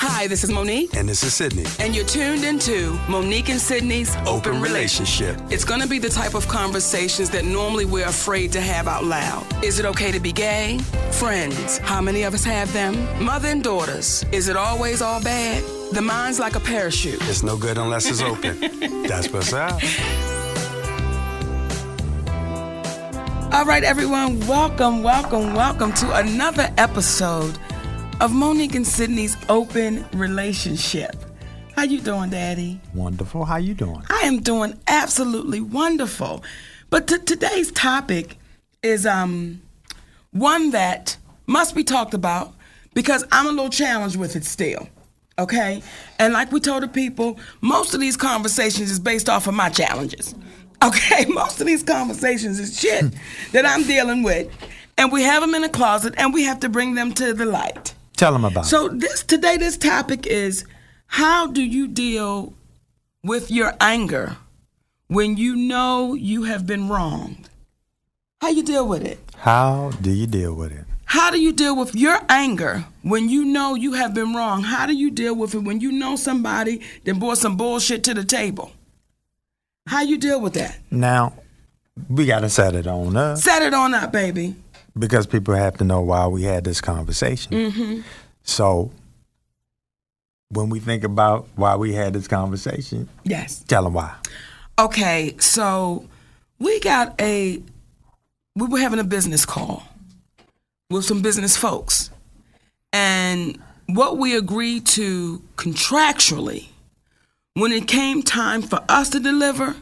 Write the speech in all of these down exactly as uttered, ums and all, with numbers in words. Hi, this is Mo'Nique. And this is Sydney. And you're tuned into Mo'Nique and Sydney's Open, Open Relationship. It's going to be the type of conversations that normally we're afraid to have out loud. Is it okay to be gay? Friends, how many of us have them? Mother and daughters, is it always all bad? The mind's like a parachute. It's no good unless it's open. That's what's up. All right, everyone, welcome, welcome, welcome to another episode of Mo'Nique and Sydney's Open Relationship. How you doing, Daddy? Wonderful. How you doing? I am doing absolutely wonderful. But t- today's topic is um one that must be talked about because I'm a little challenged with it still, okay? And like we told the people, most of these conversations is based off of my challenges, okay? Most of these conversations is shit that I'm dealing with, and we have them in a closet, and we have to bring them to the light. Tell them about it. So this today, this topic is, how do you deal with your anger when you know you have been wronged? How you deal with it? How do you deal with it? How do you deal with your anger when you know you have been wronged? How do you deal with it when you know somebody that brought some bullshit to the table? How you deal with that? Now, we got to set it on up. Set it on up, baby. Because people have to know why we had this conversation. Mm-hmm. So when we think about why we had this conversation, yes, tell them why. Okay, so we got a, we were having a business call with some business folks. And what we agreed to contractually, when it came time for us to deliver,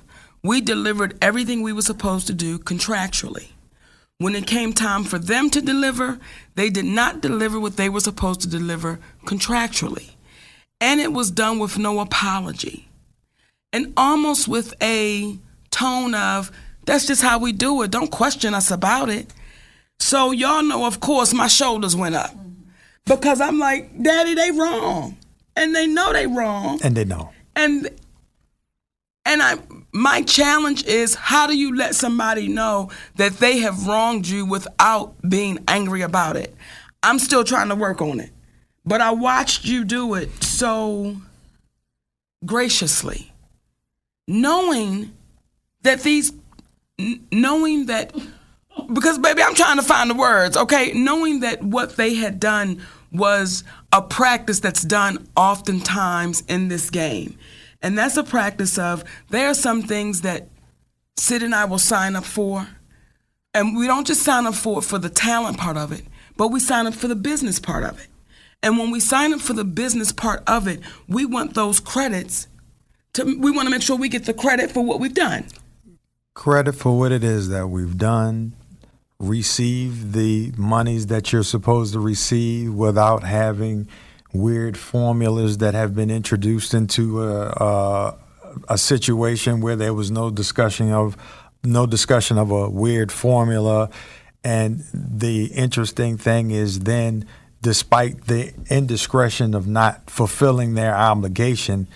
we delivered everything we were supposed to do contractually. When it came time for them to deliver, they did not deliver what they were supposed to deliver contractually. And it was done with no apology. And almost with a tone of, that's just how we do it. Don't question us about it. So y'all know, of course, my shoulders went up. Because I'm like, Daddy, they wrong. And they know they wrong. And they know. And and I... My challenge is, how do you let somebody know that they have wronged you without being angry about it? I'm still trying to work on it. But I watched you do it so graciously. Knowing that these, knowing that, because baby, I'm trying to find the words, okay? Knowing that what they had done was a practice that's done oftentimes in this game. And that's a practice of, there are some things that Sid and I will sign up for. And we don't just sign up for for the talent part of it, but we sign up for the business part of it. And when we sign up for the business part of it, we want those credits. To, we want to make sure we get the credit for what we've done. Credit for what it is that we've done. Receive the monies that you're supposed to receive without having weird formulas that have been introduced into a, a, a situation where there was no discussion of no discussion of a weird formula. And the interesting thing is then, despite the indiscretion of not fulfilling their obligation,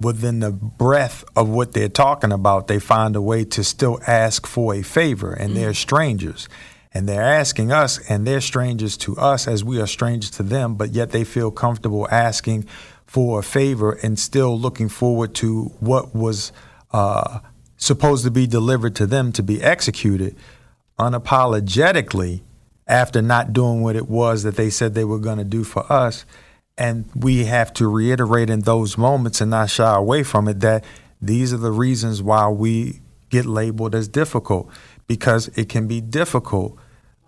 within the breadth of what they're talking about, they find a way to still ask for a favor, and they're strangers. And they're asking us, and they're strangers to us as we are strangers to them, but yet they feel comfortable asking for a favor and still looking forward to what was uh, supposed to be delivered to them to be executed unapologetically after not doing what it was that they said they were going to do for us. And we have to reiterate in those moments and not shy away from it that these are the reasons why we get labeled as difficult. Because it can be difficult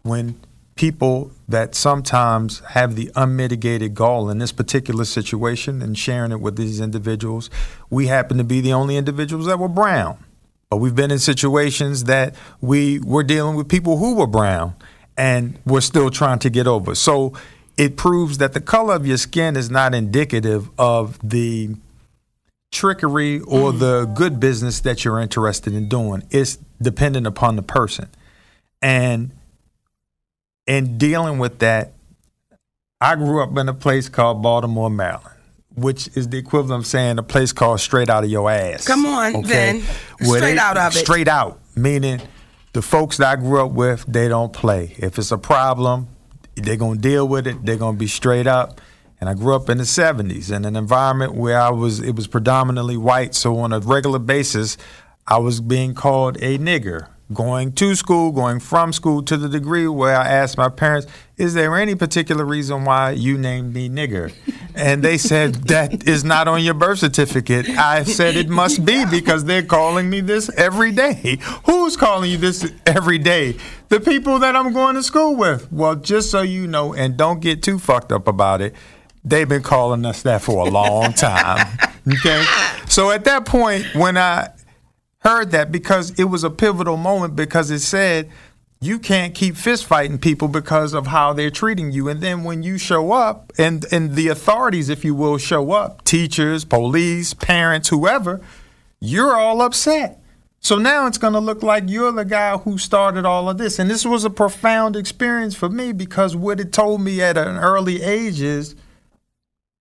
when people that sometimes have the unmitigated gall in this particular situation and sharing it with these individuals. We happen to be the only individuals that were brown, but we've been in situations that we were dealing with people who were brown and we're still trying to get over. So it proves that the color of your skin is not indicative of the trickery or the good business that you're interested in doing. It's dependent upon the person. And in dealing with that, I grew up in a place called Baltimore, Maryland, which is the equivalent of saying a place called straight out of your ass. Come on, okay? Then. Where straight they, out of it. Straight out, meaning the folks that I grew up with, they don't play. If it's a problem, they're going to deal with it. They're going to be straight up. And I grew up in the seventies in an environment where I was it was predominantly white. So on a regular basis, I was being called a nigger. Going to school, going from school, to the degree where I asked my parents, is there any particular reason why you named me nigger? And they said, that is not on your birth certificate. I said, it must be, because they're calling me this every day. Who's calling you this every day? The people that I'm going to school with. Well, just so you know, and don't get too fucked up about it, they've been calling us that for a long time. Okay? So at that point, when I heard that, because it was a pivotal moment, because it said you can't keep fist fighting people because of how they're treating you. And then when you show up and, and the authorities, if you will, show up, teachers, police, parents, whoever, you're all upset. So now it's going to look like you're the guy who started all of this. And this was a profound experience for me, because what it told me at an early age is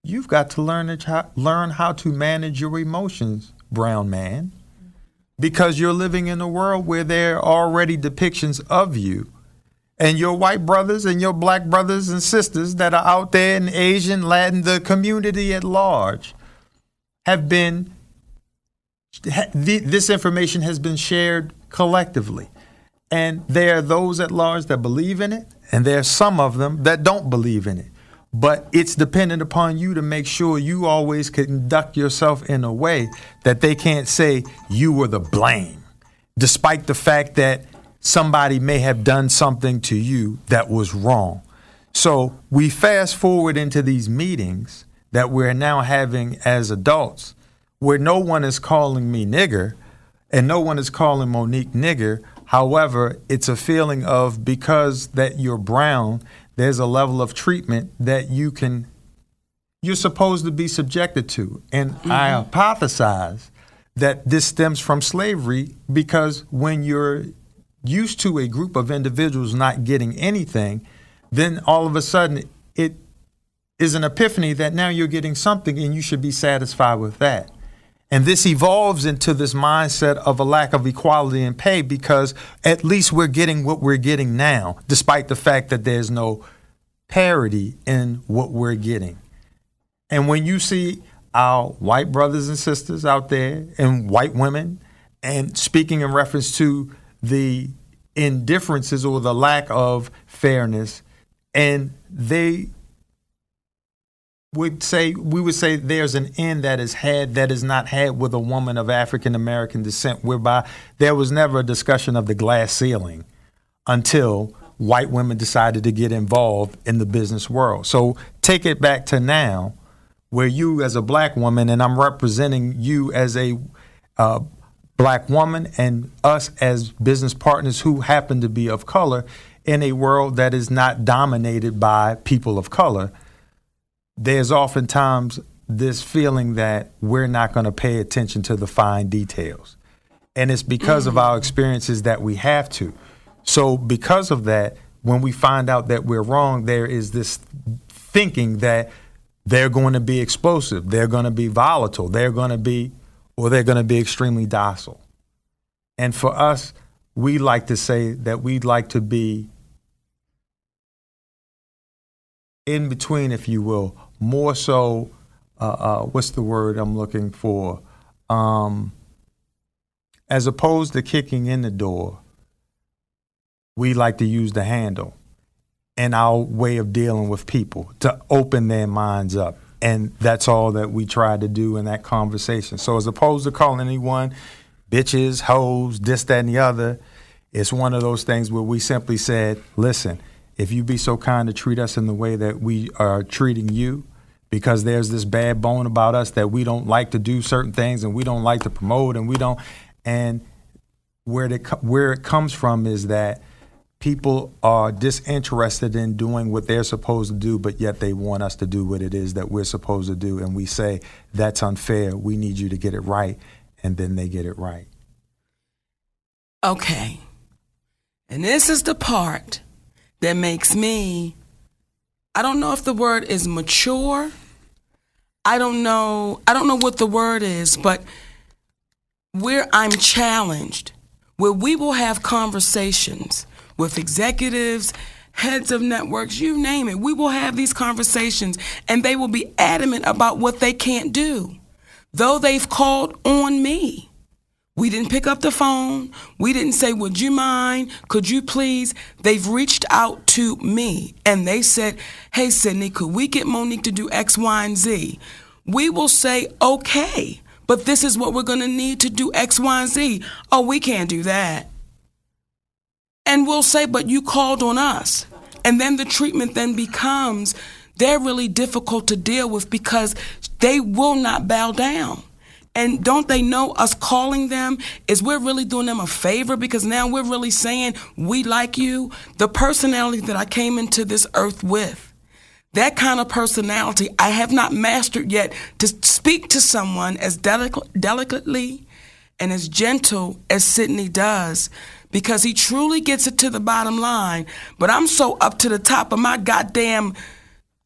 you've got to learn to learn how to manage your emotions, brown man. Because you're living in a world where there are already depictions of you. And your white brothers and your black brothers and sisters that are out there in Asian, Latin, the community at large, have been, this information has been shared collectively. And there are those at large that believe in it, and there are some of them that don't believe in it. But it's dependent upon you to make sure you always conduct yourself in a way that they can't say you were the blame, despite the fact that somebody may have done something to you that was wrong. So we fast forward into these meetings that we're now having as adults, where no one is calling me nigger and no one is calling Mo'Nique nigger. However, it's a feeling of, because that you're brown, there's a level of treatment that you can, you're supposed to be subjected to. And mm-hmm. I hypothesize that this stems from slavery, because when you're used to a group of individuals not getting anything, then all of a sudden it is an epiphany that now you're getting something and you should be satisfied with that. And this evolves into this mindset of a lack of equality in pay, because at least we're getting what we're getting now, despite the fact that there's no parity in what we're getting. And when you see our white brothers and sisters out there and white women, and speaking in reference to the indifferences or the lack of fairness, and they would say, we would say there's an end that is had that is not had with a woman of African-American descent, whereby there was never a discussion of the glass ceiling until white women decided to get involved in the business world. So take it back to now, where you as a black woman, and I'm representing you as a uh, black woman and us as business partners who happen to be of color in a world that is not dominated by people of color, there's oftentimes this feeling that we're not going to pay attention to the fine details. And it's because of our experiences that we have to. So because of that, when we find out that we're wrong, there is this thinking that they're going to be explosive, they're going to be volatile, they're going to be, or they're going to be extremely docile. And for us, we like to say that we'd like to be in between, if you will, more so, uh, uh, what's the word I'm looking for? Um, as opposed to kicking in the door, we like to use the handle in our way of dealing with people to open their minds up. And that's all that we try to do in that conversation. So as opposed to calling anyone bitches, hoes, this, that, and the other, it's one of those things where we simply said, listen, if you be so kind to treat us in the way that we are treating you, because there's this bad bone about us that we don't like to do certain things and we don't like to promote and we don't. And where, the, where it comes from is that people are disinterested in doing what they're supposed to do, but yet they want us to do what it is that we're supposed to do. And we say, that's unfair. We need you to get it right. And then they get it right. Okay. And this is the part that makes me, I don't know if the word is mature. I don't know. I don't know what the word is, but where I'm challenged, where we will have conversations with executives, heads of networks, you name it. We will have these conversations, and they will be adamant about what they can't do. Though they've called on me. We didn't pick up the phone. We didn't say, would you mind? Could you please? They've reached out to me, and they said, hey, Sydney, could we get Mo'Nique to do X, Y, and Z? We will say, okay, but this is what we're going to need to do X, Y, and Z. Oh, we can't do that. And we'll say, but you called on us. And then the treatment then becomes, they're really difficult to deal with because they will not bow down. And don't they know us calling them is we're really doing them a favor because now we're really saying we like you. The personality that I came into this earth with, that kind of personality I have not mastered yet to speak to someone as delic- delicately and as gentle as Sydney does because he truly gets it to the bottom line. But I'm so up to the top of my goddamn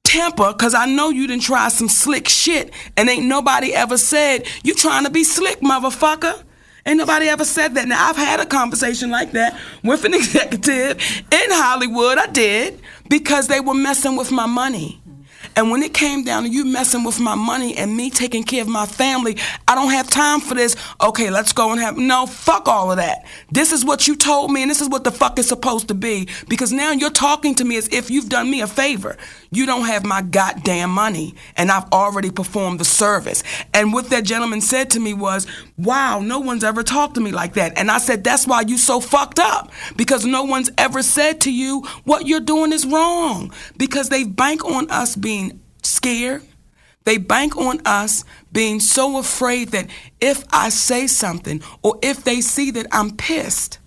temper, because I know you done try some slick shit, and ain't nobody ever said, you trying to be slick, motherfucker. Ain't nobody ever said that. Now, I've had a conversation like that with an executive in Hollywood, I did, because they were messing with my money. And when it came down to you messing with my money and me taking care of my family, I don't have time for this. Okay, let's go and have, no, fuck all of that. This is what you told me and this is what the fuck is supposed to be. Because now you're talking to me as if you've done me a favor. You don't have my goddamn money and I've already performed the service. And what that gentleman said to me was, wow, no one's ever talked to me like that. And I said, that's why you so fucked up. Because no one's ever said to you, what you're doing is wrong. Because they bank on us being scared. They bank on us being so afraid that if I say something or if they see that I'm pissed,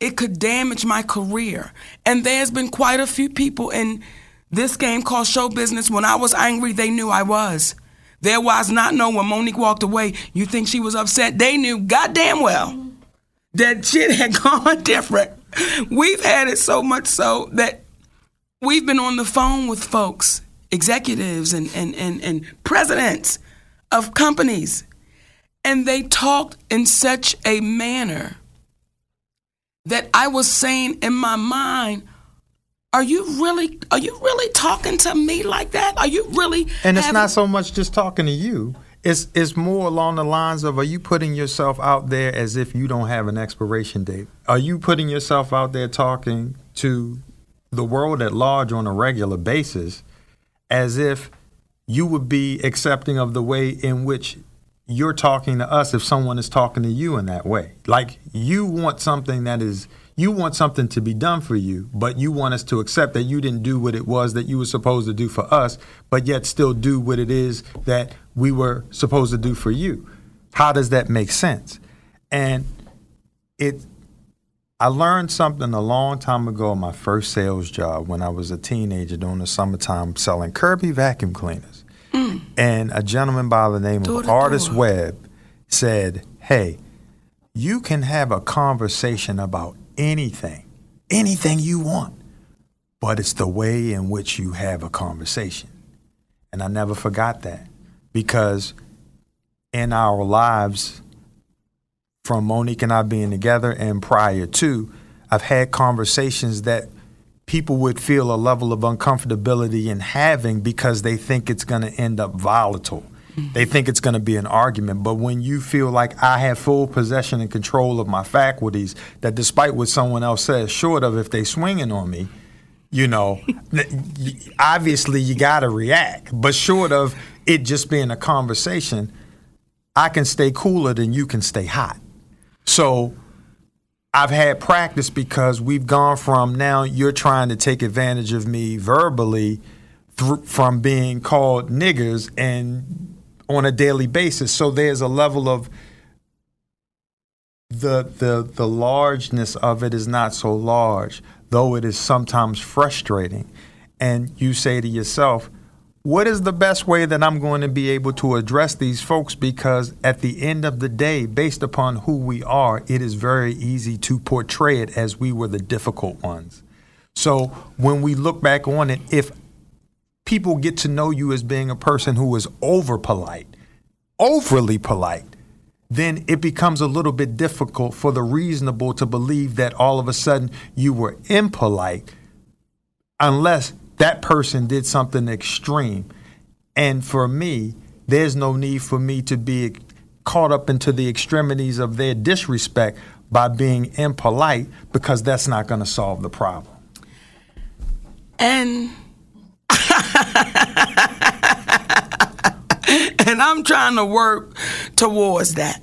it could damage my career. And there's been quite a few people in this game called show business. When I was angry, they knew I was. There was not know when Mo'Nique walked away, you think she was upset? They knew goddamn well that shit had gone different. We've had it so much so that we've been on the phone with folks, executives and, and, and, and presidents of companies. And they talked in such a manner that I was saying in my mind, are you really are you really talking to me like that? Are you really? And it's having- not so much just talking to you. It's it's more along the lines of, are you putting yourself out there as if you don't have an expiration date? Are you putting yourself out there talking to the world at large on a regular basis as if you would be accepting of the way in which you're talking to us if someone is talking to you in that way? Like, you want something that is, you want something to be done for you, but you want us to accept that you didn't do what it was that you were supposed to do for us, but yet still do what it is that we were supposed to do for you. How does that make sense? And it, I learned something a long time ago in my first sales job when I was a teenager during the summertime selling Kirby vacuum cleaners. Mm. And a gentleman by the name door of Artis Webb said, hey, you can have a conversation about anything, anything you want, but it's the way in which you have a conversation. And I never forgot that, because in our lives, from Mo'Nique and I being together and prior to, I've had conversations that people would feel a level of uncomfortability in having because they think it's going to end up volatile. Mm-hmm. They think it's going to be an argument. But when you feel like I have full possession and control of my faculties, that despite what someone else says, short of if they swinging on me, you know, obviously you got to react. But short of it just being a conversation, I can stay cooler than you can stay hot. So I've had practice because we've gone from now you're trying to take advantage of me verbally th- from being called niggers and on a daily basis. So there's a level of the the the largeness of it is not so large. though it is sometimes frustrating. And you say to yourself, what is the best way that I'm going to be able to address these folks? Because at the end of the day, based upon who we are, it is very easy to portray it as we were the difficult ones. So when we look back on it, if people get to know you as being a person who is over polite, overly polite, then it becomes a little bit difficult for the reasonable to believe that all of a sudden you were impolite, unless that person did something extreme. And for me, there's no need for me to be caught up into the extremities of their disrespect by being impolite, because that's not going to solve the problem. And and I'm trying to work towards that.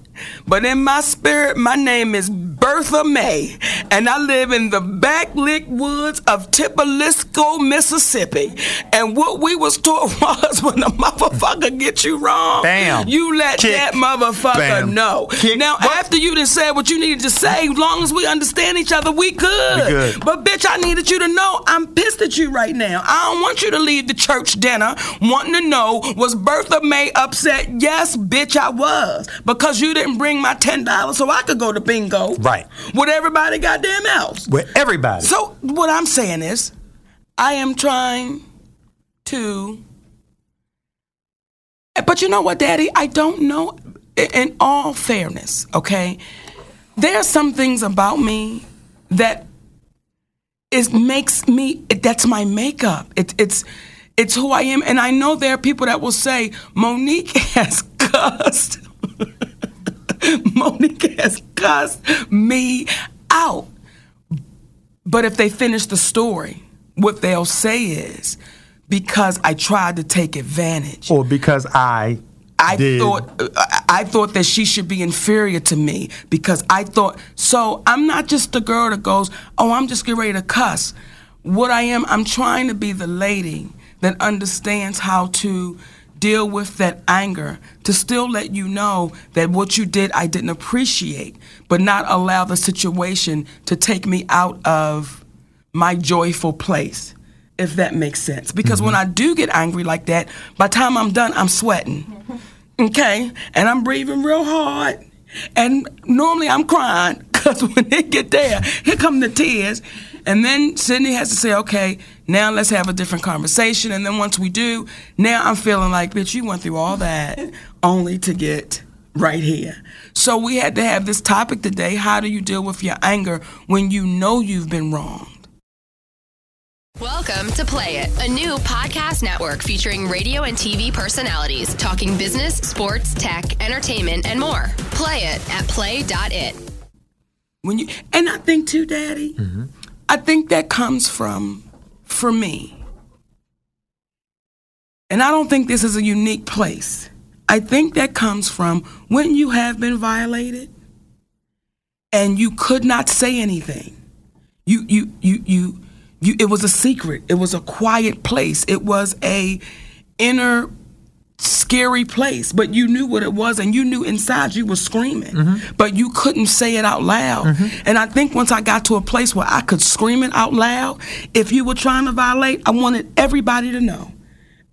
But in my spirit, my name is Bertha May, and I live in the backlit woods of Tipalisco, Mississippi. And what we was taught was, when a motherfucker get you wrong, bam, you let Kick. that motherfucker bam. know. Kick. Now, what? After you done said what you needed to say, as long as we understand each other, we good. we good. But, bitch, I needed you to know I'm pissed at you right now. I don't want you to leave the church dinner wanting to know, was Bertha May upset? Yes, bitch, I was. Because you didn't bring my ten dollars so I could go to bingo. Right. With everybody goddamn else. With everybody. So what I'm saying is, I am trying to, but you know what, Daddy? I don't know, in all fairness, okay? There are some things about me that is makes me, that's my makeup. It, it's, it's who I am. And I know there are people that will say, Mo'Nique has cussed. Mo'Nique has cussed me out. But if they finish the story, what they'll say is, because I tried to take advantage. Or because I I did. thought I thought that she should be inferior to me, because I thought, so I'm not just the girl that goes, oh, I'm just getting ready to cuss. What I am, I'm trying to be the lady that understands how to deal with that anger, to still let you know that what you did I didn't appreciate, but not allow the situation to take me out of my joyful place, if that makes sense. Because mm-hmm. when I do get angry like that, by the time I'm done, I'm sweating, okay? And I'm breathing real hard, and normally I'm crying, because when they get there, here come the tears. And then Sydney has to say, okay, now let's have a different conversation. And then once we do, now I'm feeling like, bitch, you went through all that only to get right here. So we had to have this topic today. How do you deal with your anger when you know you've been wronged? Welcome to Play It, a new podcast network featuring radio and T V personalities talking business, sports, tech, entertainment, and more. Play it at play dot it. When you, and I think too, Daddy, mm-hmm. I think that comes from, for me, and I don't think this is a unique place. I think that comes from when you have been violated and you could not say anything. You, you, you, you, you, it was a secret. It was a quiet place. It was a inner scary place, but you knew what it was, and you knew inside you were screaming, mm-hmm. but you couldn't say it out loud. Mm-hmm. And I think once I got to a place where I could scream it out loud, if you were trying to violate, I wanted everybody to know.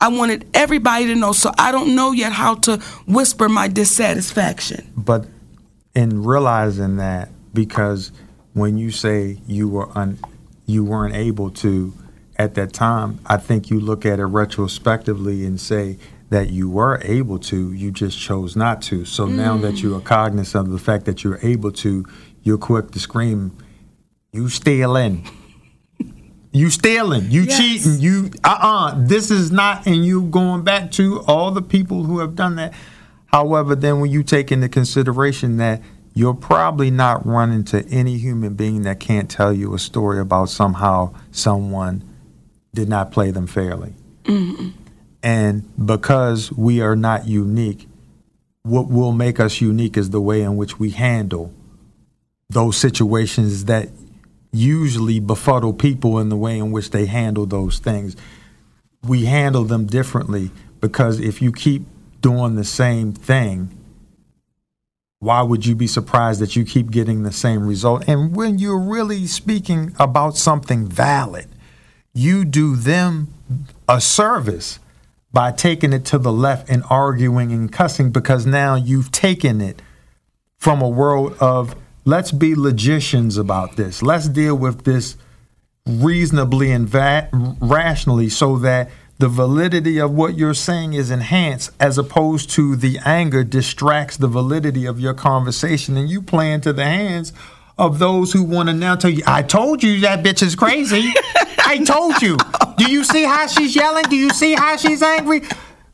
I wanted everybody to know, so I don't know yet how to whisper my dissatisfaction. But in realizing that, because when you say you were un- you weren't able to at that time, I think you look at it retrospectively and say, that you were able to, you just chose not to. So mm. now that you are cognizant of the fact that you're able to, you're quick to scream, you stealing, you stealing, you yes. cheating, you, uh-uh, this is not, and you going back to all the people who have done that. However, then when you take into consideration that you're probably not running to any human being that can't tell you a story about somehow someone did not play them fairly. Mm-mm. And because we are not unique, what will make us unique is the way in which we handle those situations that usually befuddle people in the way in which they handle those things. We handle them differently, because if you keep doing the same thing, why would you be surprised that you keep getting the same result? And when you're really speaking about something valid, you do them a service by taking it to the left and arguing and cussing, because now you've taken it from a world of let's be logicians about this. Let's deal with this reasonably and va- rationally so that the validity of what you're saying is enhanced, as opposed to the anger distracts the validity of your conversation, and you play into the hands of those who want to now tell you, I told you that bitch is crazy. I told you. Do you see how she's yelling? Do you see how she's angry?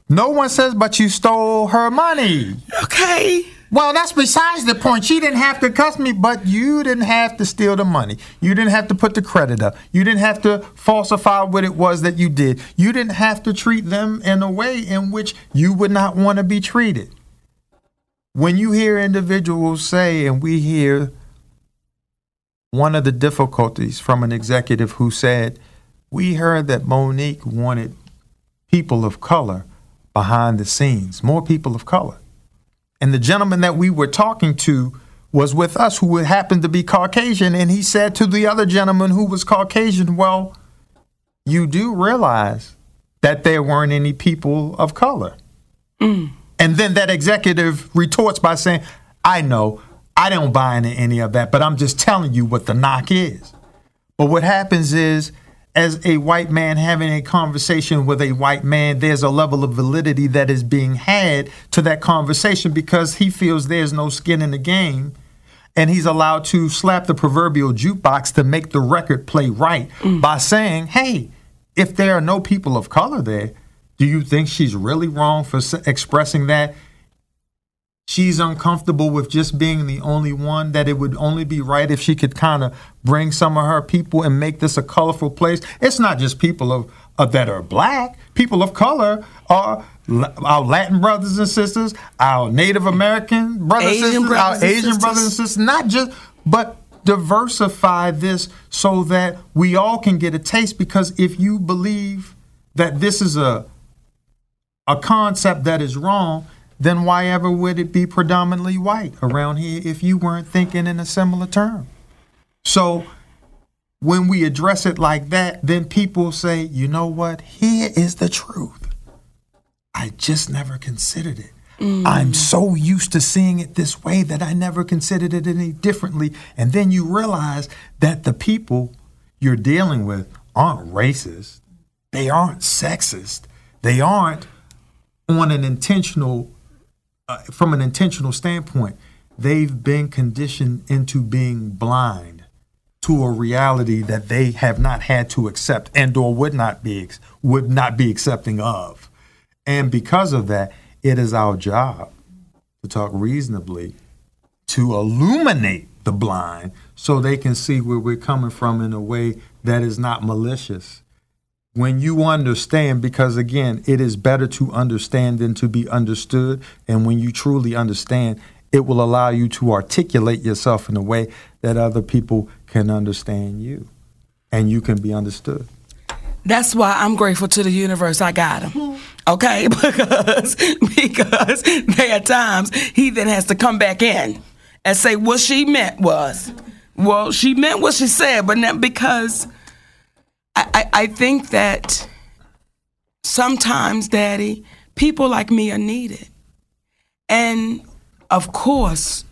No one says, but you stole her money. Okay. Well, that's besides the point. She didn't have to cuss me, but you didn't have to steal the money. You didn't have to put the credit up. You didn't have to falsify what it was that you did. You didn't have to treat them in a way in which you would not want to be treated. When you hear individuals say, and we hear one of the difficulties from an executive who said, we heard that Mo'Nique wanted people of color behind the scenes, more people of color. And the gentleman that we were talking to was with us, who happened to be Caucasian, and he said to the other gentleman who was Caucasian, well, you do realize that there weren't any people of color. Mm. And then that executive retorts by saying, I know, I don't buy into any of that, but I'm just telling you what the knock is. But what happens is, as a white man having a conversation with a white man, there's a level of validity that is being had to that conversation because he feels there's no skin in the game, and he's allowed to slap the proverbial jukebox to make the record play right mm. by saying, hey, if there are no people of color there, do you think she's really wrong for expressing that? She's uncomfortable with just being the only one, that it would only be right if she could kind of bring some of her people and make this a colorful place. It's not just people of, of that are black. People of color are our Latin brothers and sisters, our Native American brothers Asian and sisters, brothers our Asian sisters. brothers and sisters, not just, but diversify this so that we all can get a taste. Because if you believe that this is a a concept that is wrong, then why ever would it be predominantly white around here if you weren't thinking in a similar term? So when we address it like that, then people say, you know what? Here is the truth. I just never considered it. Mm. I'm so used to seeing it this way that I never considered it any differently. And then you realize that the people you're dealing with aren't racist. They aren't sexist. They aren't on an intentional Uh, from an intentional standpoint, they've been conditioned into being blind to a reality that they have not had to accept and or would not be ex- would not be accepting of. And because of that, it is our job to talk reasonably, to illuminate the blind so they can see where we're coming from in a way that is not malicious. When you understand, because again, it is better to understand than to be understood. And when you truly understand, it will allow you to articulate yourself in a way that other people can understand you and you can be understood. That's why I'm grateful to the universe I got him. Okay? Because, because there are times he then has to come back in and say what she meant was. Well, she meant what she said, but not because... I, I think that sometimes, Daddy, people like me are needed. And, of course,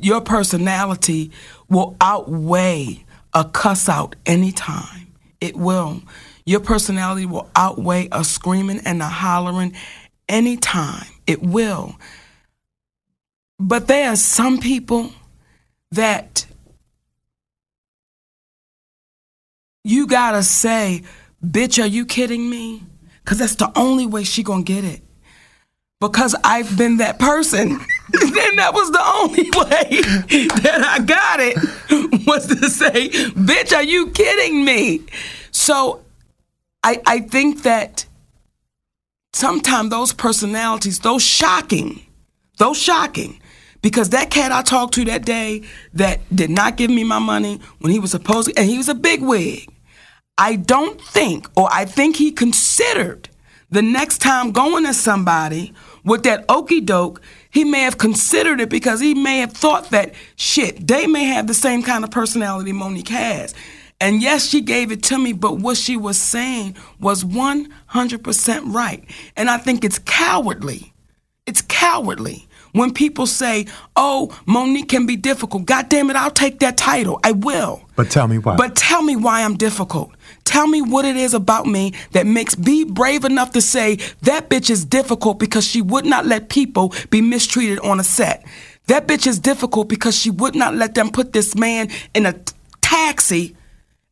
your personality will outweigh a cuss out anytime. It will. Your personality will outweigh a screaming and a hollering anytime. It will. But there are some people that... you gotta say, bitch, are you kidding me? Because that's the only way she gonna get it. Because I've been that person. And that was the only way that I got it, was to say, bitch, are you kidding me? So I, I think that sometimes those personalities, those shocking, those shocking, because that cat I talked to that day that did not give me my money when he was supposed to, and he was a bigwig, I don't think, or I think he considered the next time going to somebody with that okey doke He may have considered it because he may have thought that, shit, they may have the same kind of personality Mo'Nique has. And yes, she gave it to me, but what she was saying was one hundred percent right. And I think it's cowardly. It's cowardly when people say, oh, Mo'Nique can be difficult. God damn it, I'll take that title. I will. But tell me why. But tell me why I'm difficult. Tell me what it is about me that makes me brave enough to say that bitch is difficult because she would not let people be mistreated on a set. That bitch is difficult because she would not let them put this man in a t- taxi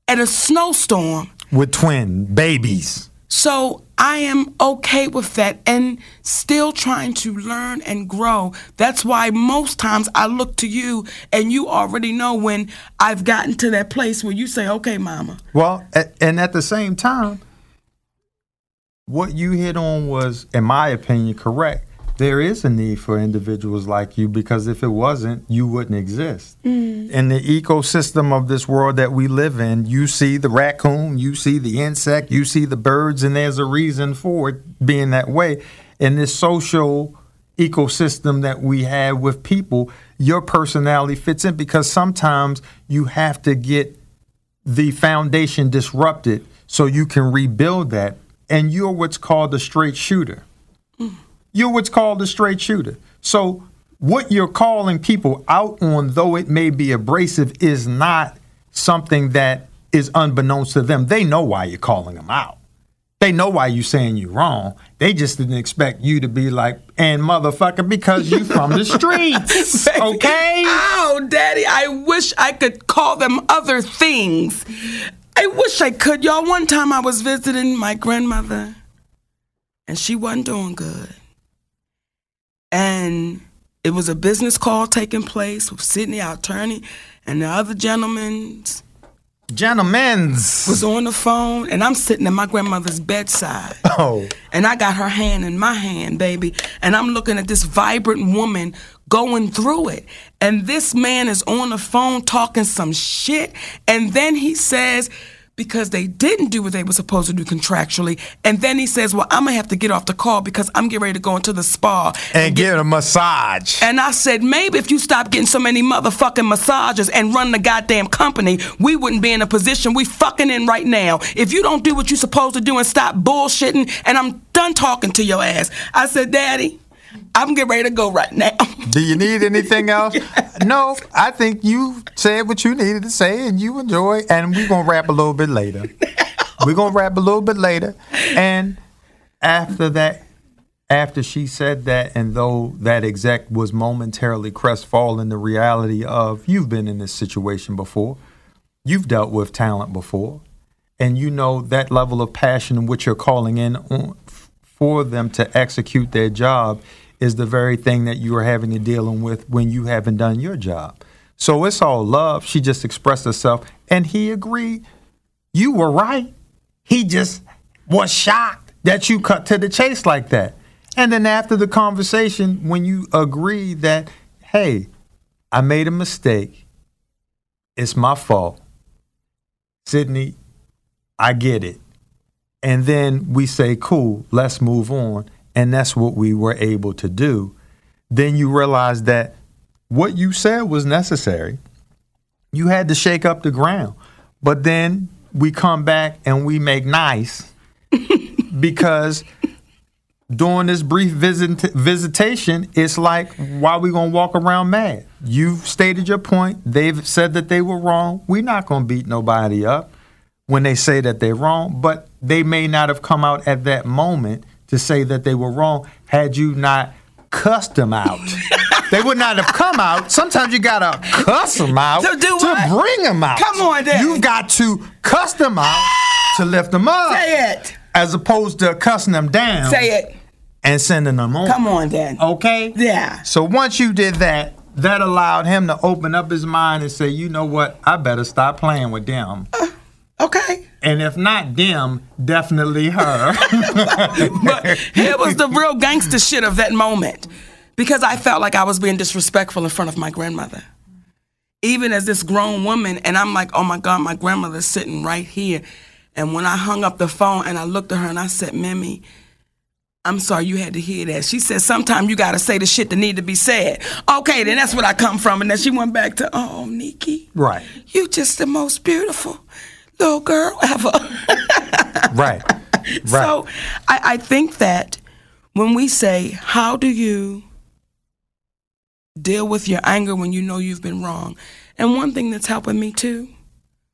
at a snowstorm. With twin babies. So I am okay with that and still trying to learn and grow. That's why most times I look to you, and you already know when I've gotten to that place where you say, okay, mama. Well, and at the same time, what you hit on was, in my opinion, correct. There is a need for individuals like you, because if it wasn't, you wouldn't exist. Mm. In the ecosystem of this world that we live in, you see the raccoon, you see the insect, you see the birds, and there's a reason for it being that way. In this social ecosystem that we have with people, your personality fits in, because sometimes you have to get the foundation disrupted so you can rebuild that. And you're what's called a straight shooter. Mm. You're what's called a straight shooter. So what you're calling people out on, though it may be abrasive, is not something that is unbeknownst to them. They know why you're calling them out. They know why you're saying you're wrong. They just didn't expect you to be like, and motherfucker, because you from the streets, okay? Oh, Daddy, I wish I could call them other things. I wish I could. Y'all, one time I was visiting my grandmother, and she wasn't doing good. And it was a business call taking place with Sydney, our attorney, and the other gentleman's. Gentleman's. Was on the phone, and I'm sitting at my grandmother's bedside. Oh. And I got her hand in my hand, baby. And I'm looking at this vibrant woman going through it. And this man is on the phone talking some shit. And then he says, because they didn't do what they were supposed to do contractually. And then he says, well, I'm going to have to get off the call because I'm getting ready to go into the spa. And, and get, get a massage. And I said, maybe if you stop getting so many motherfucking massages and run the goddamn company, we wouldn't be in a position we fucking in right now. If you don't do what you're supposed to do and stop bullshitting, and I'm done talking to your ass. I said, Daddy, I'm getting ready to go right now. Do you need anything else? Yes. No, I think you said what you needed to say, and you enjoy, and we're going to rap a little bit later. We're going to rap a little bit later. And after that, after she said that, and though that exec was momentarily crestfallen, the reality of you've been in this situation before, you've dealt with talent before, and you know that level of passion and what you're calling in on for them to execute their job is the very thing that you are having to deal with when you haven't done your job. So it's all love. She just expressed herself, and he agreed. You were right. He just was shocked that you cut to the chase like that. And then after the conversation, when you agreed that, hey, I made a mistake. It's my fault. Sydney, I get it. And then we say, cool, let's move on. And that's what we were able to do. Then you realize that what you said was necessary. You had to shake up the ground. But then we come back and we make nice because during this brief visit- visitation, it's like, why are we going to walk around mad? You've stated your point. They've said that they were wrong. We're not going to beat nobody up when they say that they're wrong, but they may not have come out at that moment to say that they were wrong had you not cussed them out. They would not have come out. Sometimes you got to cuss them out so do to what? Bring them out. Come on, Dad. You've got to cuss them out to lift them up. Say it. As opposed to cussing them down. Say it. And sending them on. Come on, Dad. Okay? Yeah. So once you did that, that allowed him to open up his mind and say, you know what? I better stop playing with them. Uh. Okay. And if not them, definitely her. But it was the real gangster shit of that moment, because I felt like I was being disrespectful in front of my grandmother, even as this grown woman. And I'm like, oh, my God, my grandmother's sitting right here. And when I hung up the phone and I looked at her and I said, Mimi, I'm sorry you had to hear that. She said, sometimes you got to say the shit that need to be said. Okay, then that's what I come from. And then she went back to, oh, Nikki. Right. You just the most beautiful little girl ever. Right. Right. So I, I think that when we say, how do you deal with your anger when you know you've been wrong? And one thing that's helping me too,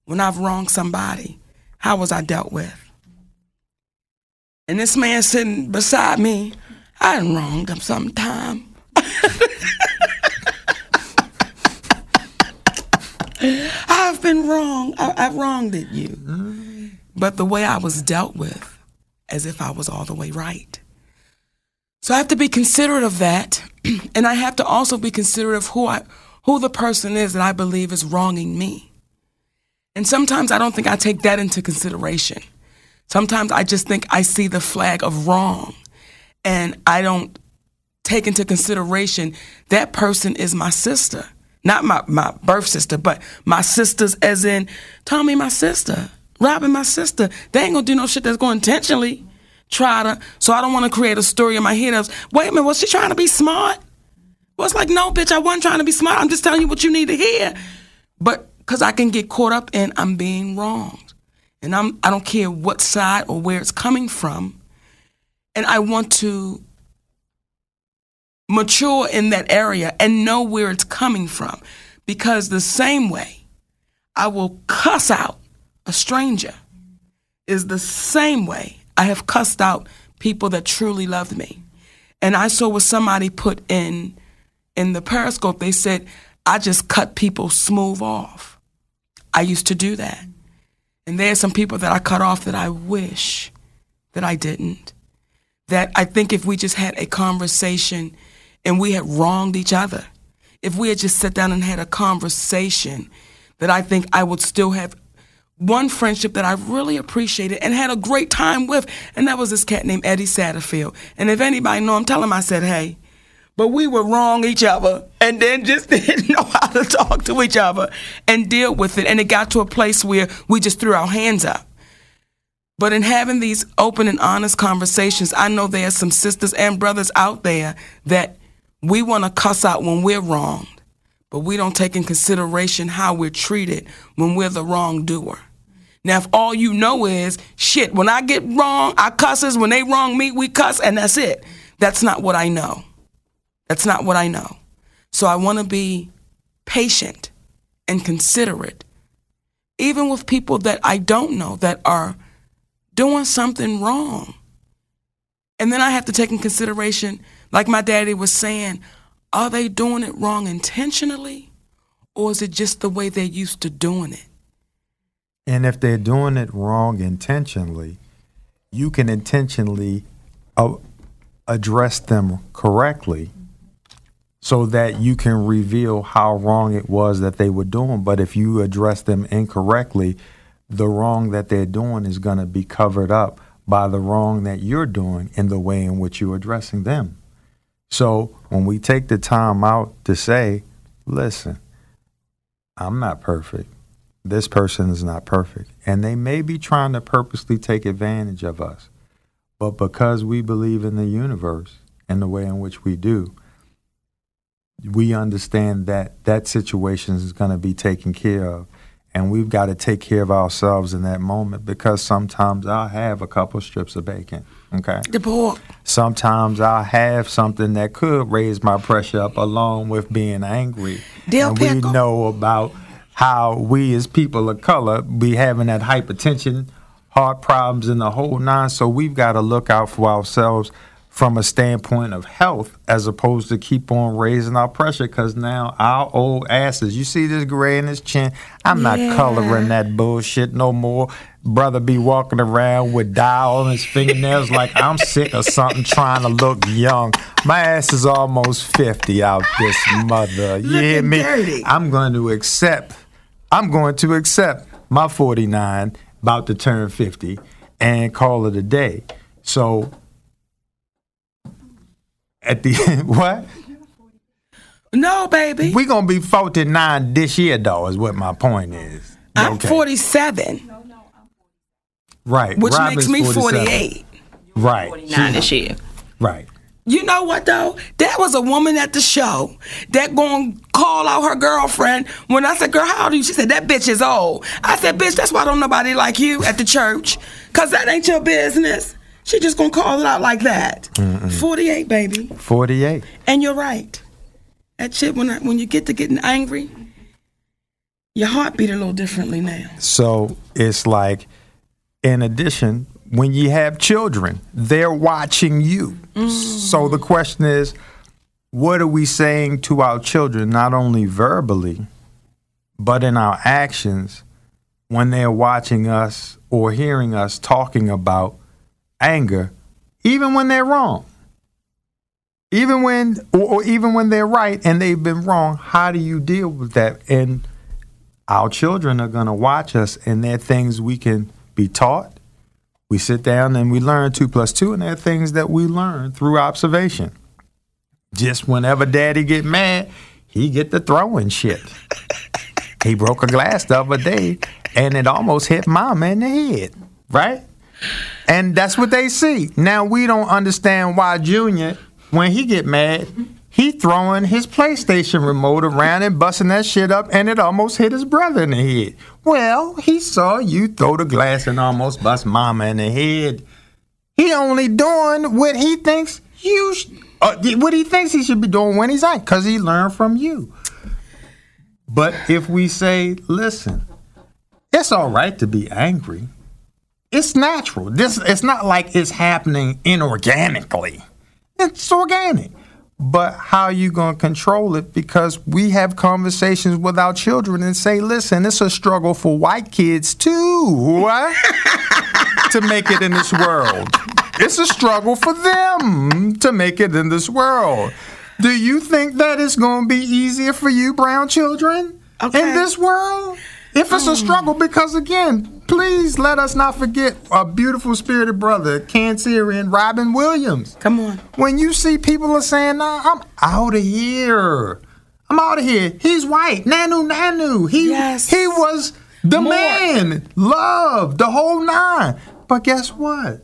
when I've wronged somebody, how was I dealt with? And this man sitting beside me, I done wronged him sometime. I've been wrong. I, I wronged at you. But the way I was dealt with, as if I was all the way right. So I have to be considerate of that. And I have to also be considerate of who, I, who the person is that I believe is wronging me. And sometimes I don't think I take that into consideration. Sometimes I just think I see the flag of wrong, and I don't take into consideration that person is my sister. Not my, my birth sister, but my sisters, as in Tommy, my sister, Robin, my sister. They ain't going to do no shit that's going to intentionally try to. So I don't want to create a story in my head of, wait a minute, was she trying to be smart? Well, it's like, no, bitch, I wasn't trying to be smart. I'm just telling you what you need to hear. But because I can get caught up in I'm being wronged. And I'm, I don't care what side or where it's coming from. And I want to mature in that area and know where it's coming from. Because the same way I will cuss out a stranger is the same way I have cussed out people that truly loved me. And I saw what somebody put in, in the Periscope. They said, I just cut people smooth off. I used to do that. And there's some people that I cut off that I wish that I didn't. That I think if we just had a conversation and we had wronged each other, if we had just sat down and had a conversation, that I think I would still have one friendship that I really appreciated and had a great time with. And that was this cat named Eddie Satterfield. And if anybody know him, tell him I said, hey. But we would wrong each other and then just didn't know how to talk to each other and deal with it. And it got to a place where we just threw our hands up. But in having these open and honest conversations, I know there are some sisters and brothers out there that we want to cuss out when we're wronged, but we don't take in consideration how we're treated when we're the wrongdoer. Now, if all you know is, shit, when I get wrong, I cusses. When they wrong me, we cuss, and that's it. That's not what I know. That's not what I know. So I want to be patient and considerate, even with people that I don't know that are doing something wrong. And then I have to take in consideration, like my daddy was saying, are they doing it wrong intentionally, or is it just the way they're used to doing it? And if they're doing it wrong intentionally, you can intentionally uh, address them correctly, so that you can reveal how wrong it was that they were doing. But if you address them incorrectly, the wrong that they're doing is going to be covered up by the wrong that you're doing in the way in which you're addressing them. So when we take the time out to say, listen, I'm not perfect. This person is not perfect. And they may be trying to purposely take advantage of us. But because we believe in the universe and the way in which we do, we understand that that situation is going to be taken care of, and we've got to take care of ourselves in that moment, because sometimes I'll have a couple strips of bacon, okay? The pork. Sometimes I'll have something that could raise my pressure up along with being angry. Dill and pickle. We know about how we as people of color be having that hypertension, heart problems, and the whole nine, so we've got to look out for ourselves from a standpoint of health, as opposed to keep on raising our pressure, because now our old asses, you see this gray in his chin, I'm yeah. not coloring that bullshit no more. Brother be walking around with dye on his fingernails like I'm sick or something, trying to look young. My ass is almost fifty out this mother. You Looking hear me? Dirty. I'm going to accept, I'm going to accept my forty-nine, about to turn fifty, and call it a day. So at the end, what? No, baby. We're going to be forty-nine this year, though, is what my point is. I'm okay. forty-seven. No, no, I'm forty. Right. Which Robin's makes me forty-eight. Right. forty-nine this year. Right. You know what, though? There was a woman at the show that gonna call out her girlfriend. When I said, girl, how old are you? She said, that bitch is old. I said, bitch, that's why don't nobody like you at the church, because that ain't your business. She just gonna call it out like that. Mm-mm. forty-eight, baby. forty-eight. And you're right. That shit, when I, when you get to getting angry, your heart beat a little differently now. So it's like, in addition, when you have children, they're watching you. Mm. So the question is, what are we saying to our children, not only verbally, but in our actions when they're watching us or hearing us talking about anger, even when they're wrong? Even when, or, or even when they're right and they've been wrong, how do you deal with that? And our children are going to watch us, and there are things we can be taught. We sit down and we learn two plus two, and there are things that we learn through observation. Just whenever daddy get mad, he get to throwing shit. He broke a glass the other day, and it almost hit mama in the head, right? And that's what they see. Now, we don't understand why Junior, when he get mad, he throwing his PlayStation remote around and busting that shit up, and it almost hit his brother in the head. Well, he saw you throw the glass and almost bust mama in the head. He only doing what he thinks you, sh- uh, what he thinks he should be doing when he's out, because he learned from you. But if we say, listen, it's all right to be angry. It's natural. This, it's not like it's happening inorganically. It's organic. But how are you going to control it? Because we have conversations with our children and say, listen, it's a struggle for white kids, too, to make it in this world. It's a struggle for them to make it in this world. Do you think that it's going to be easier for you, brown children, okay, in this world? If it's a struggle, because, again, please let us not forget our beautiful spirited brother, Cancerian Robin Williams. Come on. When you see people are saying, nah, I'm out of here. I'm out of here. He's white. Nanu, nanu. He, yes. he was the More. man. Love. The whole nine. But guess what?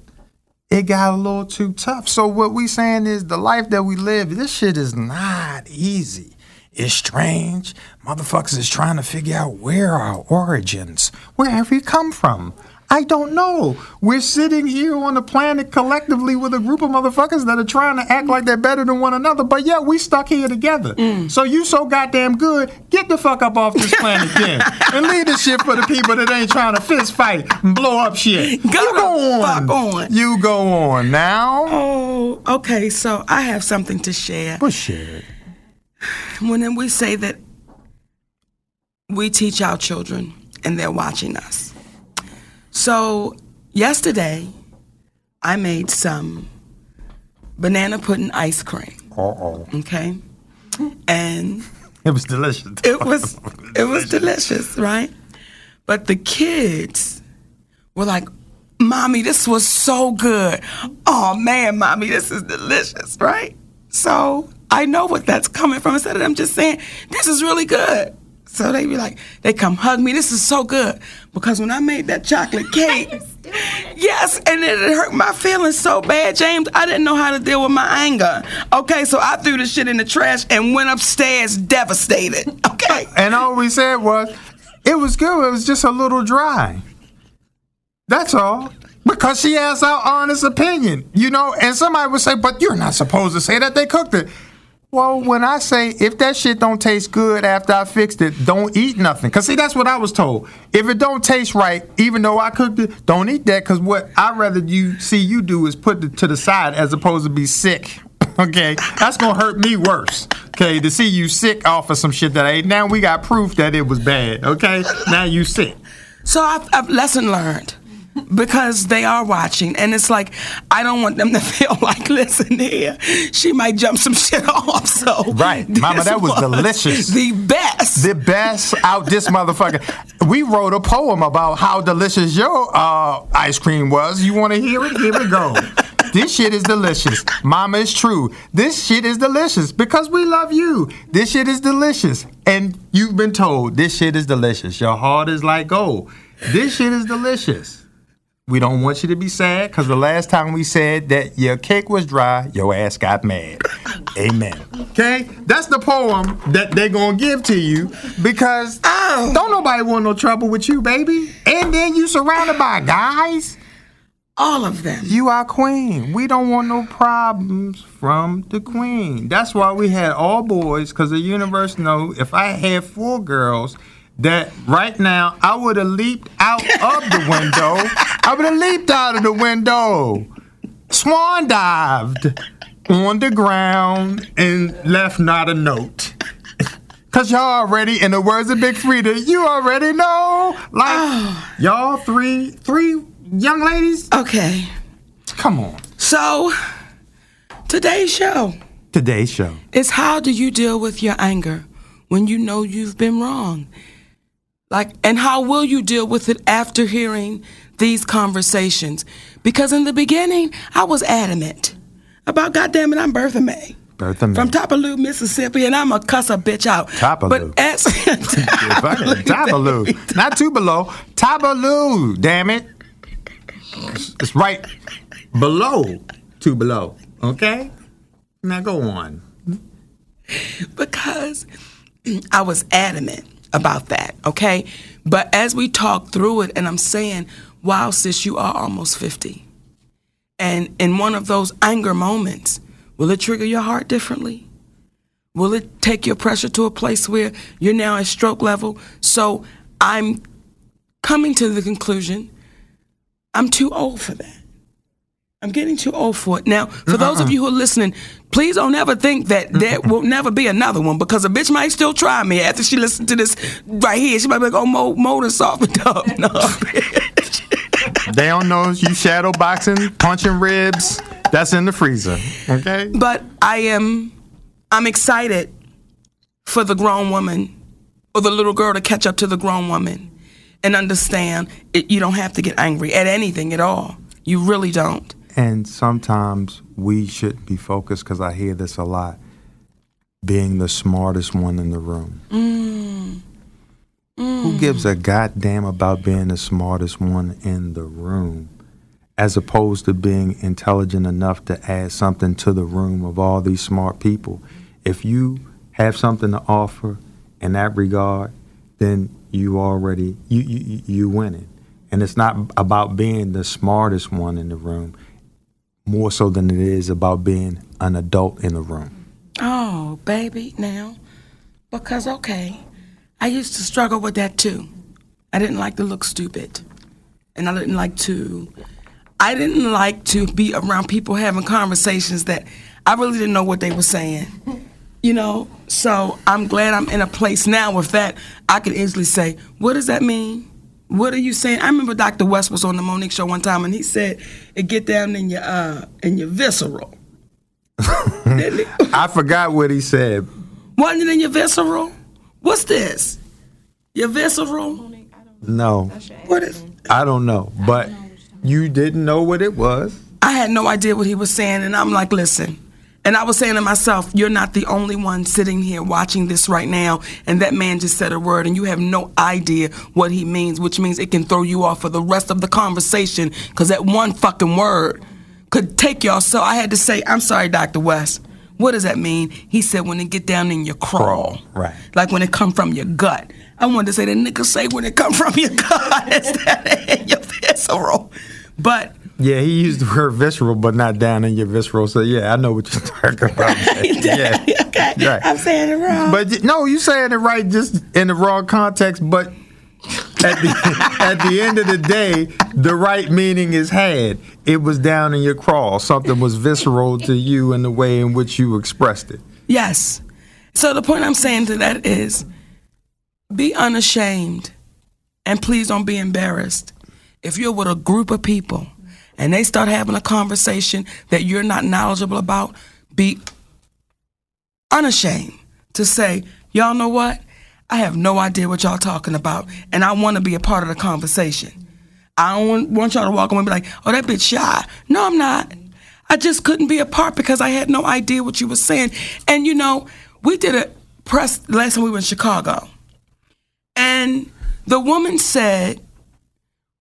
It got a little too tough. So what we saying is, the life that we live, this shit is not easy. It's strange. Motherfuckers is trying to figure out where our origins, where have we come from? I don't know. We're sitting here on the planet collectively with a group of motherfuckers that are trying to act like they're better than one another, but yeah, we stuck here together. Mm. So you so goddamn good, get the fuck up off this planet then, and leave this shit for the people that ain't trying to fist fight and blow up shit. Go you go on. Fuck on. You go on now. Oh, okay, so I have something to share. Well, share. When we say that we teach our children and they're watching us. So yesterday, I made some banana pudding ice cream. Uh-oh. Okay? And it was delicious. It was, it was delicious. It was delicious, right? But the kids were like, Mommy, this was so good. Oh, man, Mommy, this is delicious, right? So I know what that's coming from. Instead of them just saying, this is really good. So they be like, they come hug me. This is so good. Because when I made that chocolate cake, yes, and it hurt my feelings so bad, James, I didn't know how to deal with my anger. Okay, so I threw the shit in the trash and went upstairs devastated. Okay. And all we said was, it was good. It was just a little dry. That's all. Because she asked our honest opinion, you know, and somebody would say, but you're not supposed to say that they cooked it. Well, when I say, if that shit don't taste good after I fixed it, don't eat nothing. Because, see, that's what I was told. If it don't taste right, even though I cooked it, don't eat that. Because what I'd rather you see you do is put it to the side as opposed to be sick. Okay? That's going to hurt me worse. Okay? To see you sick off of some shit that I ate. Now we got proof that it was bad. Okay? Now you sick. So I've, I've lesson learned. Because they are watching, and it's like, I don't want them to feel like, listen here, she might jump some shit off. So right, Mama, that was, was delicious. The best. The best out this motherfucker. We wrote a poem about how delicious your uh, ice cream was. You want to hear it? Here we go. This shit is delicious. Mama, it's true. This shit is delicious because we love you. This shit is delicious. And you've been told this shit is delicious. Your heart is like gold. This shit is delicious. We don't want you to be sad, because the last time we said that your cake was dry, your ass got mad. Amen. Okay? That's the poem that they're going to give to you, because oh. don't nobody want no trouble with you, baby. And then you surrounded by guys. All of them. You are queen. We don't want no problems from the queen. That's why we had all boys, because the universe know if I had four girls, that right now I would have leaped out of the window. I would have leaped out of the window, swan dived on the ground, and left not a note. Cause y'all already, in the words of Big Freedia, you already know. Like oh. y'all three, three young ladies. Okay. Come on. So today's show. Today's show is how do you deal with your anger when you know you've been wrong? Like, and how will you deal with it after hearing these conversations? Because in the beginning, I was adamant about, goddamn it, I'm Bertha May. Bertha May. From Tupelo, Mississippi, and I'm a cuss a bitch out. Tupelo. But as Tupelo. Not too below. Tupelo, damn it. It's right below Tupelo. Okay? Now go on. Because I was adamant about that, okay? But as we talk through it, and I'm saying, wow, sis, you are almost fifty. And in one of those anger moments, will it trigger your heart differently? Will it take your pressure to a place where you're now at stroke level? So I'm coming to the conclusion, I'm too old for that. I'm getting too old for it. Now, for uh-uh. those of you who are listening, please don't ever think that there will never be another one, because a bitch might still try me after she listens to this right here. She might be like, oh, Mo, Mo done softened up. No, bitch. They don't know you shadow boxing, punching ribs. That's in the freezer, okay? But I am, I'm excited for the grown woman or the little girl to catch up to the grown woman and understand it, you don't have to get angry at anything at all. You really don't. And sometimes we should be focused, because I hear this a lot, being the smartest one in the room. Mm. Mm. Who gives a goddamn about being the smartest one in the room, as opposed to being intelligent enough to add something to the room of all these smart people? If you have something to offer in that regard, then you already, you, you, you winning. And it's not about being the smartest one in the room, more so than it is about being an adult in the room. Oh, baby, now. Because, okay, I used to struggle with that, too. I didn't like to look stupid. And I didn't like to, I didn't like to be around people having conversations that I really didn't know what they were saying. You know, so I'm glad I'm in a place now with that. I could easily say, what does that mean? What are you saying? I remember Doctor West was on the Mo'Nique show one time, and he said, "It get down in your uh, in your visceral." I forgot what he said. Wasn't it in your visceral? What's this? Your visceral? No. What is? I don't know. But you didn't know what it was. I had no idea what he was saying, and I'm like, listen. And I was saying to myself, you're not the only one sitting here watching this right now, and that man just said a word, and you have no idea what he means, which means it can throw you off for the rest of the conversation, because that one fucking word could take y'all. So I had to say, I'm sorry, Doctor West, what does that mean? He said, when it get down in your crawl. Right. Like when it come from your gut. I wanted to say, that nigga say when it come from your gut instead of in your visceral. But... yeah, he used the word visceral, but not down in your visceral. So, yeah, I know what you're talking about. Right. Yeah. Okay. Right. I'm saying it wrong. But, no, you're saying it right, just in the wrong context. But at the, at the end of the day, the right meaning is had. It was down in your crawl. Something was visceral to you in the way in which you expressed it. Yes. So the point I'm saying to that is, be unashamed, and please don't be embarrassed. If you're with a group of people, and they start having a conversation that you're not knowledgeable about, be unashamed to say, y'all know what? I have no idea what y'all talking about, and I want to be a part of the conversation. I don't want y'all to walk away and be like, oh, that bitch shy. No, I'm not. I just couldn't be a part because I had no idea what you were saying. And, you know, we did a press last time we were in Chicago, and the woman said,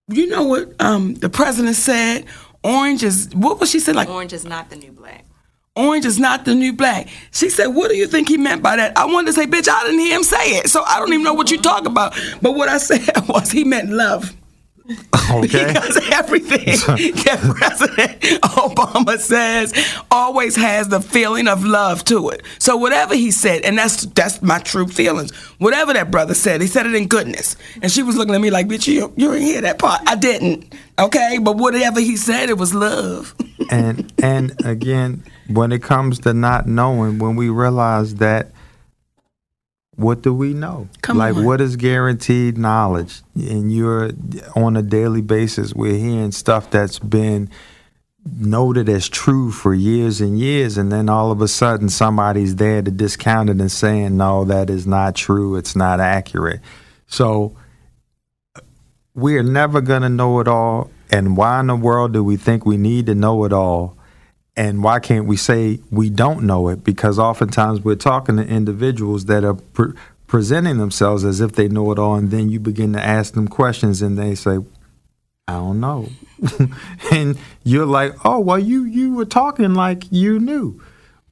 you know what um, the president said? Orange is, what was she said? Like, orange is not the new black. Orange is not the new black. She said, what do you think he meant by that? I wanted to say, bitch, I didn't hear him say it, so I don't even know what you talk about. But what I said was he meant love. Okay. Because everything that President Obama says always has the feeling of love to it. So whatever he said, and that's that's my true feelings, whatever that brother said, he said it in goodness. And she was looking at me like, bitch, you, you didn't hear that part. I didn't. Okay? But whatever he said, it was love. and And again, when it comes to not knowing, when we realize that, what do we know? Come like, on. What is guaranteed knowledge? And you're on a daily basis, we're hearing stuff that's been noted as true for years and years, and then all of a sudden somebody's there to discount it and saying, no, that is not true, it's not accurate. So we're never going to know it all, and why in the world do we think we need to know it all? And why can't we say we don't know it? Because oftentimes we're talking to individuals that are pre- presenting themselves as if they know it all, and then you begin to ask them questions, and they say, I don't know. And you're like, oh, well, you, you were talking like you knew.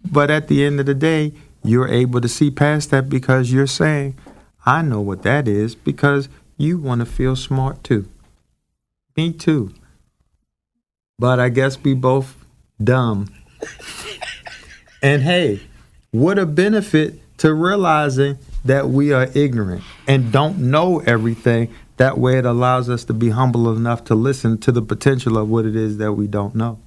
But at the end of the day, you're able to see past that because you're saying, I know what that is, because you want to feel smart too. Me too. But I guess we both... dumb. And hey, what a benefit to realizing that we are ignorant and don't know everything. That way it allows us to be humble enough to listen to the potential of what it is that we don't know.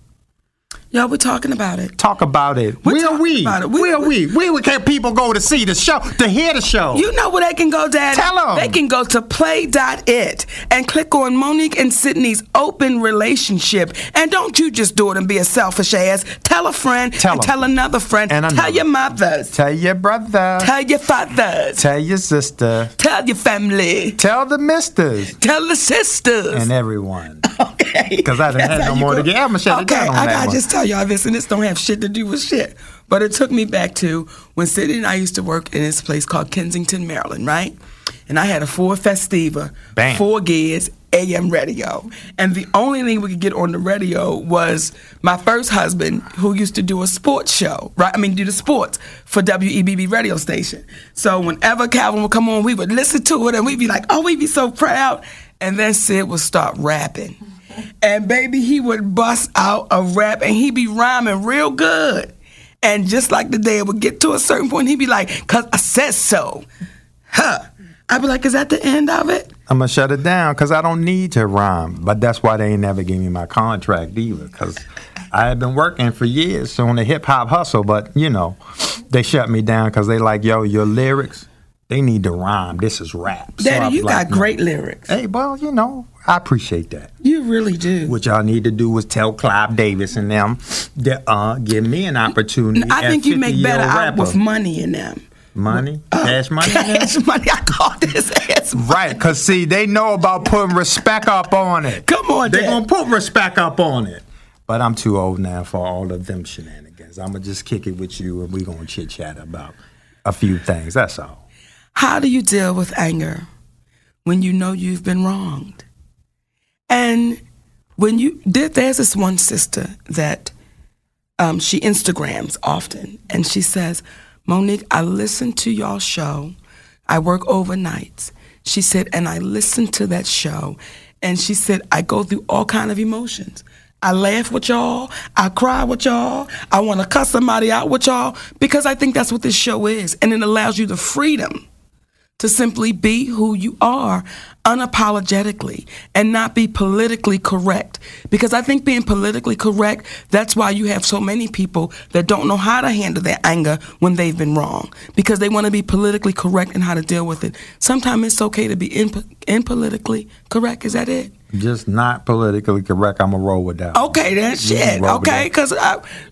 Y'all, we're talking about it. Talk about it. We're Where are we? About it. Where are we? Where can people go to see the show, to hear the show? You know where they can go, Daddy. Tell them. They can go to play dot it and click on Mo'Nique and Sydney's open relationship. And don't you just do it and be a selfish ass. Tell a friend tell and em. Tell another friend. And tell your mothers. Tell your brother. Tell your fathers. Tell your sister. Tell your family. Tell the misters. Tell the sisters. And everyone. Okay. Because I didn't have no more go. To get. I'm going to shut okay, it down on I, that I one. Just tell y'all this, and this don't have shit to do with shit. But it took me back to when Sydney and I used to work in this place called Kensington, Maryland, right? And I had a Ford Festiva, Bam. four gears, A M radio. And the only thing we could get on the radio was my first husband, who used to do a sports show, right? I mean, do the sports for W E B B radio station. So whenever Calvin would come on, we would listen to it, and we'd be like, oh, we'd be so proud. And then Sid would start rapping. And, baby, he would bust out a rap, and he'd be rhyming real good. And just like the day it would get to a certain point, he'd be like, because I said so. Huh. I'd be like, is that the end of it? I'm going to shut it down because I don't need to rhyme. But that's why they ain't never gave me my contract either, because I had been working for years on the hip-hop hustle. But, you know, they shut me down because they like, yo, your lyrics, they need to rhyme. This is rap. Daddy, so you like, got great no. lyrics. Hey, well, you know, I appreciate that. You really do. What y'all need to do is tell Clive Davis and them that uh, give me an opportunity. I think you make better out with money in them. Money? Uh, cash money? Cash now? Money. I call this ass money. Right, because, see, they know about putting respect up on it. Come on, They're going to put respect up on it. But I'm too old now for all of them shenanigans. I'm going to just kick it with you, and we're going to chit-chat about a few things. That's all. How do you deal with anger when you know you've been wronged? And when you did, there's this one sister that um, she Instagrams often, and she says, Mo'Nique, I listen to y'all show. I work overnights. She said, and I listen to that show. And she said, I go through all kind of emotions. I laugh with y'all. I cry with y'all. I want to cuss somebody out with y'all, because I think that's what this show is. And it allows you the freedom to simply be who you are unapologetically and not be politically correct. Because I think being politically correct, that's why you have so many people that don't know how to handle their anger when they've been wrong, because they want to be politically correct and how to deal with it. Sometimes it's okay to be imp- impolitically correct. Is that it? Just not politically correct. I'm going to roll with that. Okay, then shit. Okay, because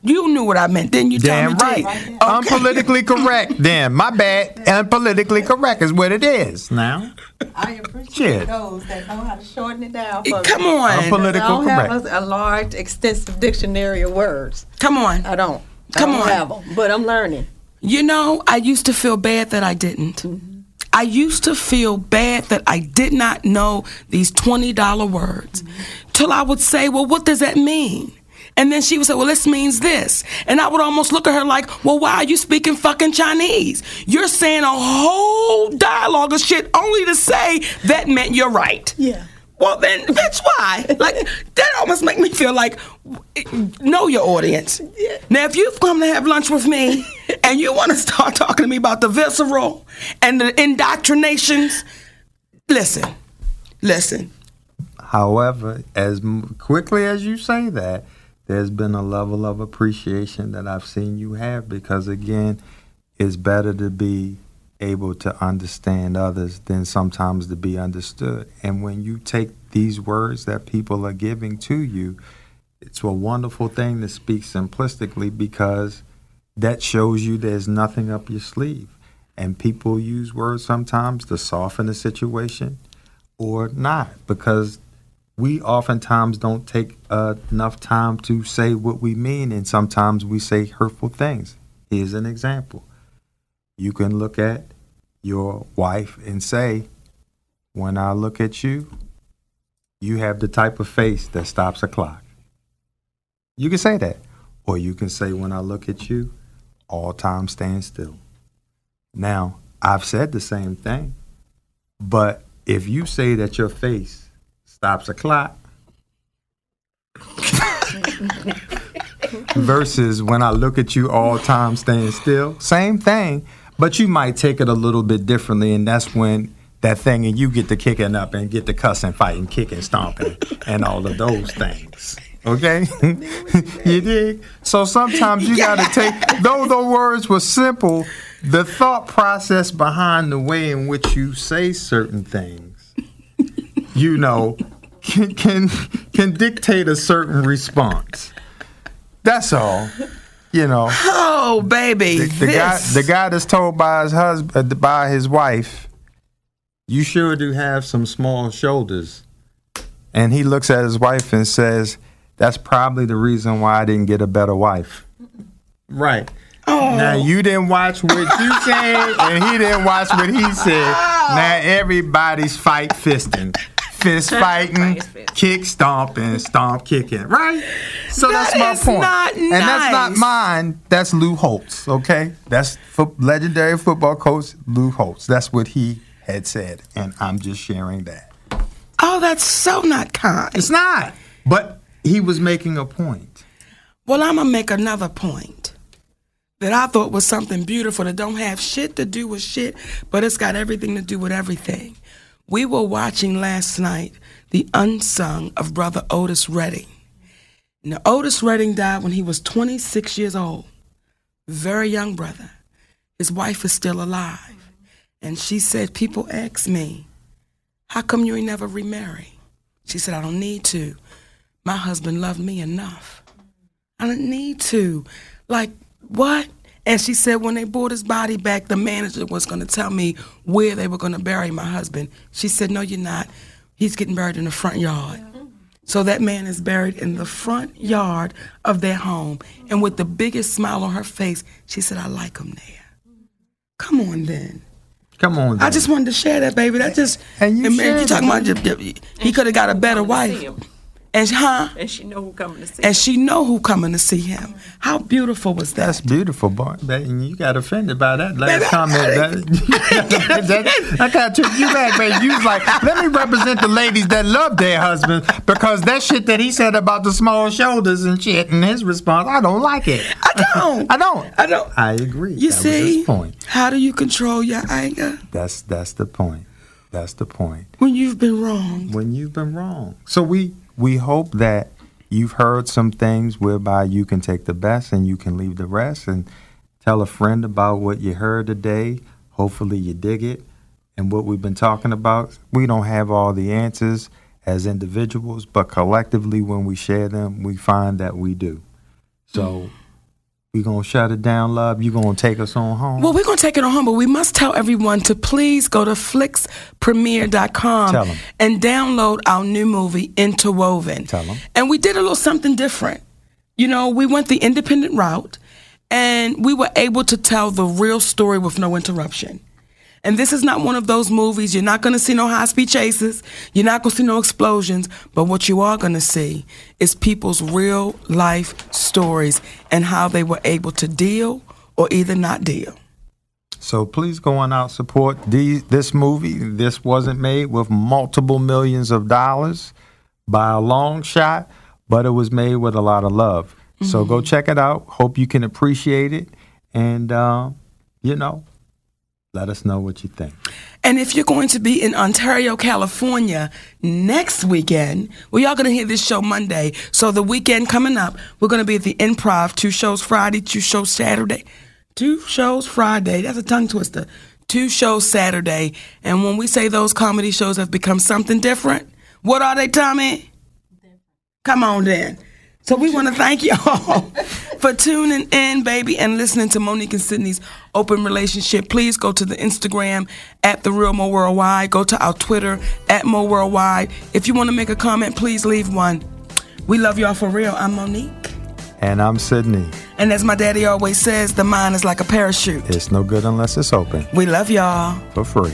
you knew what I meant. Then you tell me. Damn right. Okay. Unpolitically correct, then. My bad. Unpolitically correct is what it is now. I appreciate shit. Those that know how to shorten it down for Come me. On. Unpolitical correct. I don't have correct. A large, extensive dictionary of words. Come on. I don't. Come I don't on. Have them, but I'm learning. You know, I used to feel bad that I didn't. Mm-hmm. I used to feel bad that I did not know these twenty dollar words, mm-hmm. till I would say, well, what does that mean? And then she would say, well, this means this. And I would almost look at her like, well, why are you speaking fucking Chinese? You're saying a whole dialogue of shit only to say that meant you're right. Yeah. Well, then, bitch, why? Like, that almost make me feel like, know your audience. Yeah. Now, if you've come to have lunch with me and you want to start talking to me about the visceral and the indoctrinations, listen, listen. However, as quickly as you say that, there's been a level of appreciation that I've seen you have because, again, it's better to be able to understand others than sometimes to be understood. And when you take these words that people are giving to you, it's a wonderful thing to speak simplistically because that shows you there's nothing up your sleeve. And people use words sometimes to soften a situation or not because we oftentimes don't take uh, enough time to say what we mean, and sometimes we say hurtful things. Here's an example. You can look at your wife and say, when I look at you, you have the type of face that stops a clock. You can say that. Or you can say, when I look at you, all time stands still. Now, I've said the same thing, but if you say that your face stops a clock versus when I look at you all time staying still, same thing, but you might take it a little bit differently, and that's when that thing and you get to kicking up and get to cussing, fighting, kicking, stomping, and all of those things. Okay? You dig? So sometimes you yeah. got to take, though the words were simple, the thought process behind the way in which you say certain things, you know, can, can can dictate a certain response. That's all, you know. Oh, baby, the, the this. guy the guy that's told by his husband, by his wife, you sure do have some small shoulders, and he looks at his wife and says, "That's probably the reason why I didn't get a better wife." Right. Oh. Now you didn't watch what you said, and he didn't watch what he said. Oh. Now everybody's fight fisting. Fist fighting, kick stomping, stomp kicking, right? So that that's my point. Not and nice. That's not mine. That's Lou Holtz, okay? That's fo- legendary football coach Lou Holtz. That's what he had said, and I'm just sharing that. Oh, that's so not kind. It's not. But he was making a point. Well, I'm going to make another point that I thought was something beautiful that don't have shit to do with shit, but it's got everything to do with everything. We were watching last night The Unsung of Brother Otis Redding. Now, Otis Redding died when he was twenty-six years old. Very young brother. His wife is still alive. And she said, people ask me, how come you ain't never remarry? She said, I don't need to. My husband loved me enough. I don't need to. Like, what? And she said when they brought his body back, the manager was going to tell me where they were going to bury my husband. She said, no, you're not. He's getting buried in the front yard. So that man is buried in the front yard of their home. And with the biggest smile on her face, she said, I like him there. Come on, then. Come on, then. I just wanted to share that, baby. That just, and you man, you're talking about, he could have got a better wife. And, huh? and she know who coming to see and him. And she know who coming to see him. How beautiful was that? That's beautiful, boy. And you got offended by that last baby, comment. I, that, that, I kind of took you back, baby. You was like, let me represent the ladies that love their husbands because that shit that he said about the small shoulders and shit and his response, I don't like it. I don't. I don't. I don't. I agree. You that see, was his point. How do you control your anger? That's that's the point. That's the point. When you've been wrong. When you've been wrong. So we... We hope that you've heard some things whereby you can take the best and you can leave the rest and tell a friend about what you heard today. Hopefully you dig it. And what we've been talking about, we don't have all the answers as individuals, but collectively when we share them, we find that we do. So we're going to shut it down, love. You're going to take us on home. Well, we're going to take it on home, but we must tell everyone to please go to flicks premiere dot com and download our new movie, Interwoven. Tell them. And we did a little something different. You know, we went the independent route, and we were able to tell the real story with no interruption. And this is not one of those movies. You're not going to see no high-speed chases. You're not going to see no explosions. But what you are going to see is people's real-life stories and how they were able to deal or either not deal. So please go on out, support these, this movie. This wasn't made with multiple millions of dollars by a long shot, but it was made with a lot of love. Mm-hmm. So go check it out. Hope you can appreciate it. And, uh, you know, let us know what you think. And if you're going to be in Ontario, California next weekend, well, y'all going to hear this show Monday. So the weekend coming up, we're going to be at the Improv, two shows Friday, two shows Saturday. Two shows Friday. That's a tongue twister. Two shows Saturday. And when we say those comedy shows have become something different, what are they, Tommy? Come on, then. So we want to thank y'all for tuning in, baby, and listening to Mo'Nique and Sydney's Open Relationship. Please go to the Instagram at The Real Mo Worldwide. Go to our Twitter at Mo Worldwide. If you want to make a comment, please leave one. We love y'all for real. I'm Mo'Nique. And I'm Sydney. And as my daddy always says, the mind is like a parachute. It's no good unless it's open. We love y'all. For free.